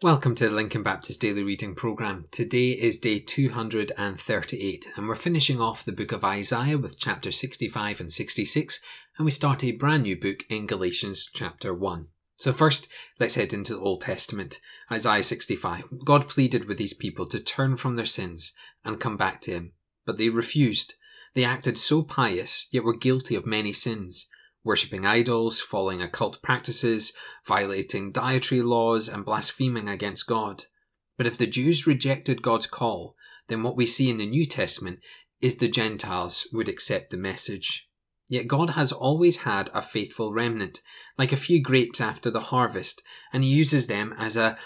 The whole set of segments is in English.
Welcome to the Lincoln Baptist Daily Reading Program. Today is day 238 and we're finishing off the book of Isaiah with chapter 65 and 66, and we start a brand new book in Galatians chapter 1. So first, let's head into the Old Testament. Isaiah 65. God pleaded with these people to turn from their sins and come back to him, but they refused. They acted so pious, yet were guilty of many sins. Worshipping idols, following occult practices, violating dietary laws, and blaspheming against God. But if the Jews rejected God's call, then what we see in the New Testament is the Gentiles would accept the message. Yet God has always had a faithful remnant, like a few grapes after the harvest, and he uses them as a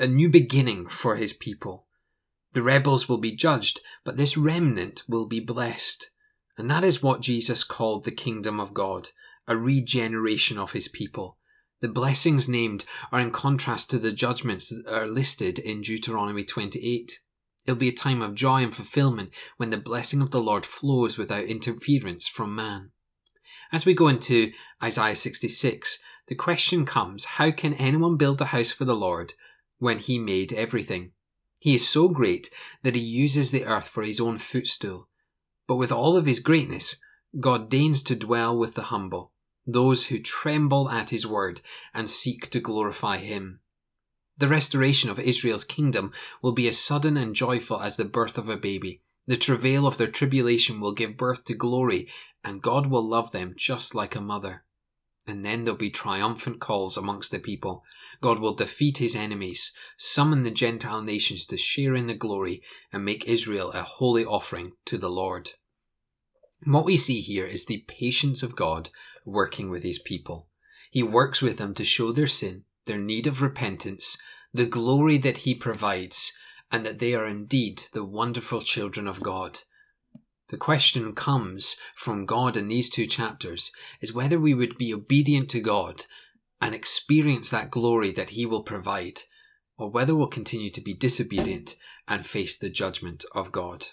new beginning for his people. The rebels will be judged, but this remnant will be blessed. And that is what Jesus called the kingdom of God. A regeneration of his people. The blessings named are in contrast to the judgments that are listed in Deuteronomy 28. It'll be a time of joy and fulfillment when the blessing of the Lord flows without interference from man. As we go into Isaiah 66, the question comes, how can anyone build a house for the Lord when he made everything? He is so great that he uses the earth for his own footstool. But with all of his greatness, God deigns to dwell with the humble, those who tremble at his word and seek to glorify him. The restoration of Israel's kingdom will be as sudden and joyful as the birth of a baby. The travail of their tribulation will give birth to glory, and God will love them just like a mother. And then there'll be triumphant calls amongst the people. God will defeat his enemies, summon the Gentile nations to share in the glory, and make Israel a holy offering to the Lord. What we see here is the patience of God working with his people. He works with them to show their sin, their need of repentance, the glory that he provides, and that they are indeed the wonderful children of God. The question comes from God in these two chapters is whether we would be obedient to God and experience that glory that he will provide, or whether we'll continue to be disobedient and face the judgment of God.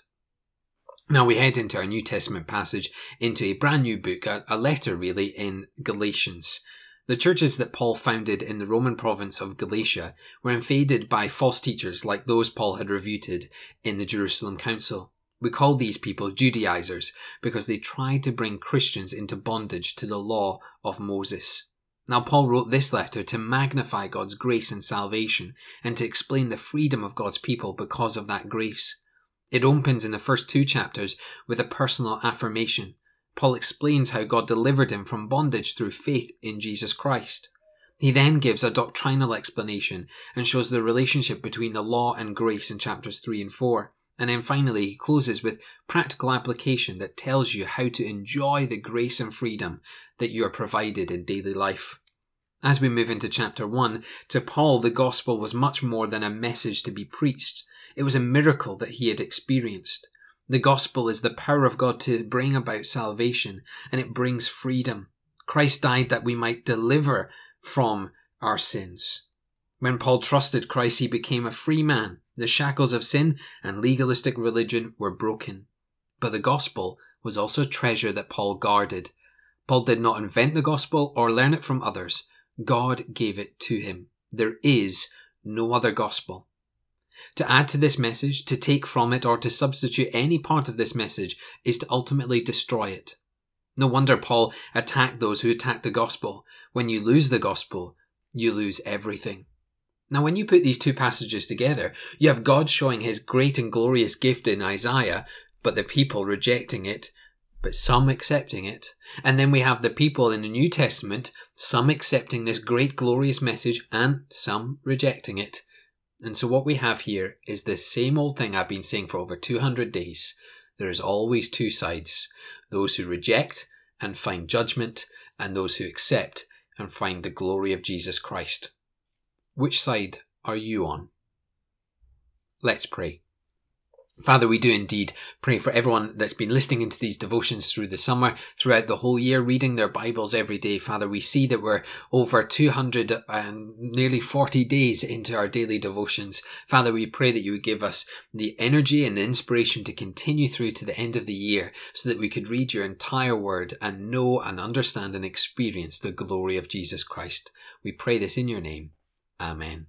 Now we head into our New Testament passage, into a brand new book, a letter really, in Galatians. The churches that Paul founded in the Roman province of Galatia were invaded by false teachers like those Paul had refuted in the Jerusalem Council. We call these people Judaizers because they tried to bring Christians into bondage to the law of Moses. Now Paul wrote this letter to magnify God's grace and salvation and to explain the freedom of God's people because of that grace. It opens in the first two chapters with a personal affirmation. Paul explains how God delivered him from bondage through faith in Jesus Christ. He then gives a doctrinal explanation and shows the relationship between the law and grace in chapters 3 and 4. And then finally he closes with practical application that tells you how to enjoy the grace and freedom that you are provided in daily life. As we move into chapter 1, to Paul the gospel was much more than a message to be preached. It was a miracle that he had experienced. The gospel is the power of God to bring about salvation, and it brings freedom. Christ died that we might deliver from our sins. When Paul trusted Christ, he became a free man. The shackles of sin and legalistic religion were broken. But the gospel was also a treasure that Paul guarded. Paul did not invent the gospel or learn it from others. God gave it to him. There is no other gospel. To add to this message, to take from it, or to substitute any part of this message is to ultimately destroy it. No wonder Paul attacked those who attacked the gospel. When you lose the gospel, you lose everything. Now, when you put these two passages together, you have God showing his great and glorious gift in Isaiah, but the people rejecting it, but some accepting it. And then we have the people in the New Testament, some accepting this great glorious message and some rejecting it. And so what we have here is the same old thing I've been saying for over 200 days. There is always two sides. Those who reject and find judgment, and those who accept and find the glory of Jesus Christ. Which side are you on? Let's pray. Father, we do indeed pray for everyone that's been listening into these devotions through the summer, throughout the whole year, reading their Bibles every day. Father, we see that we're over 200 and nearly 40 days into our daily devotions. Father, we pray that you would give us the energy and the inspiration to continue through to the end of the year so that we could read your entire word and know and understand and experience the glory of Jesus Christ. We pray this in your name. Amen.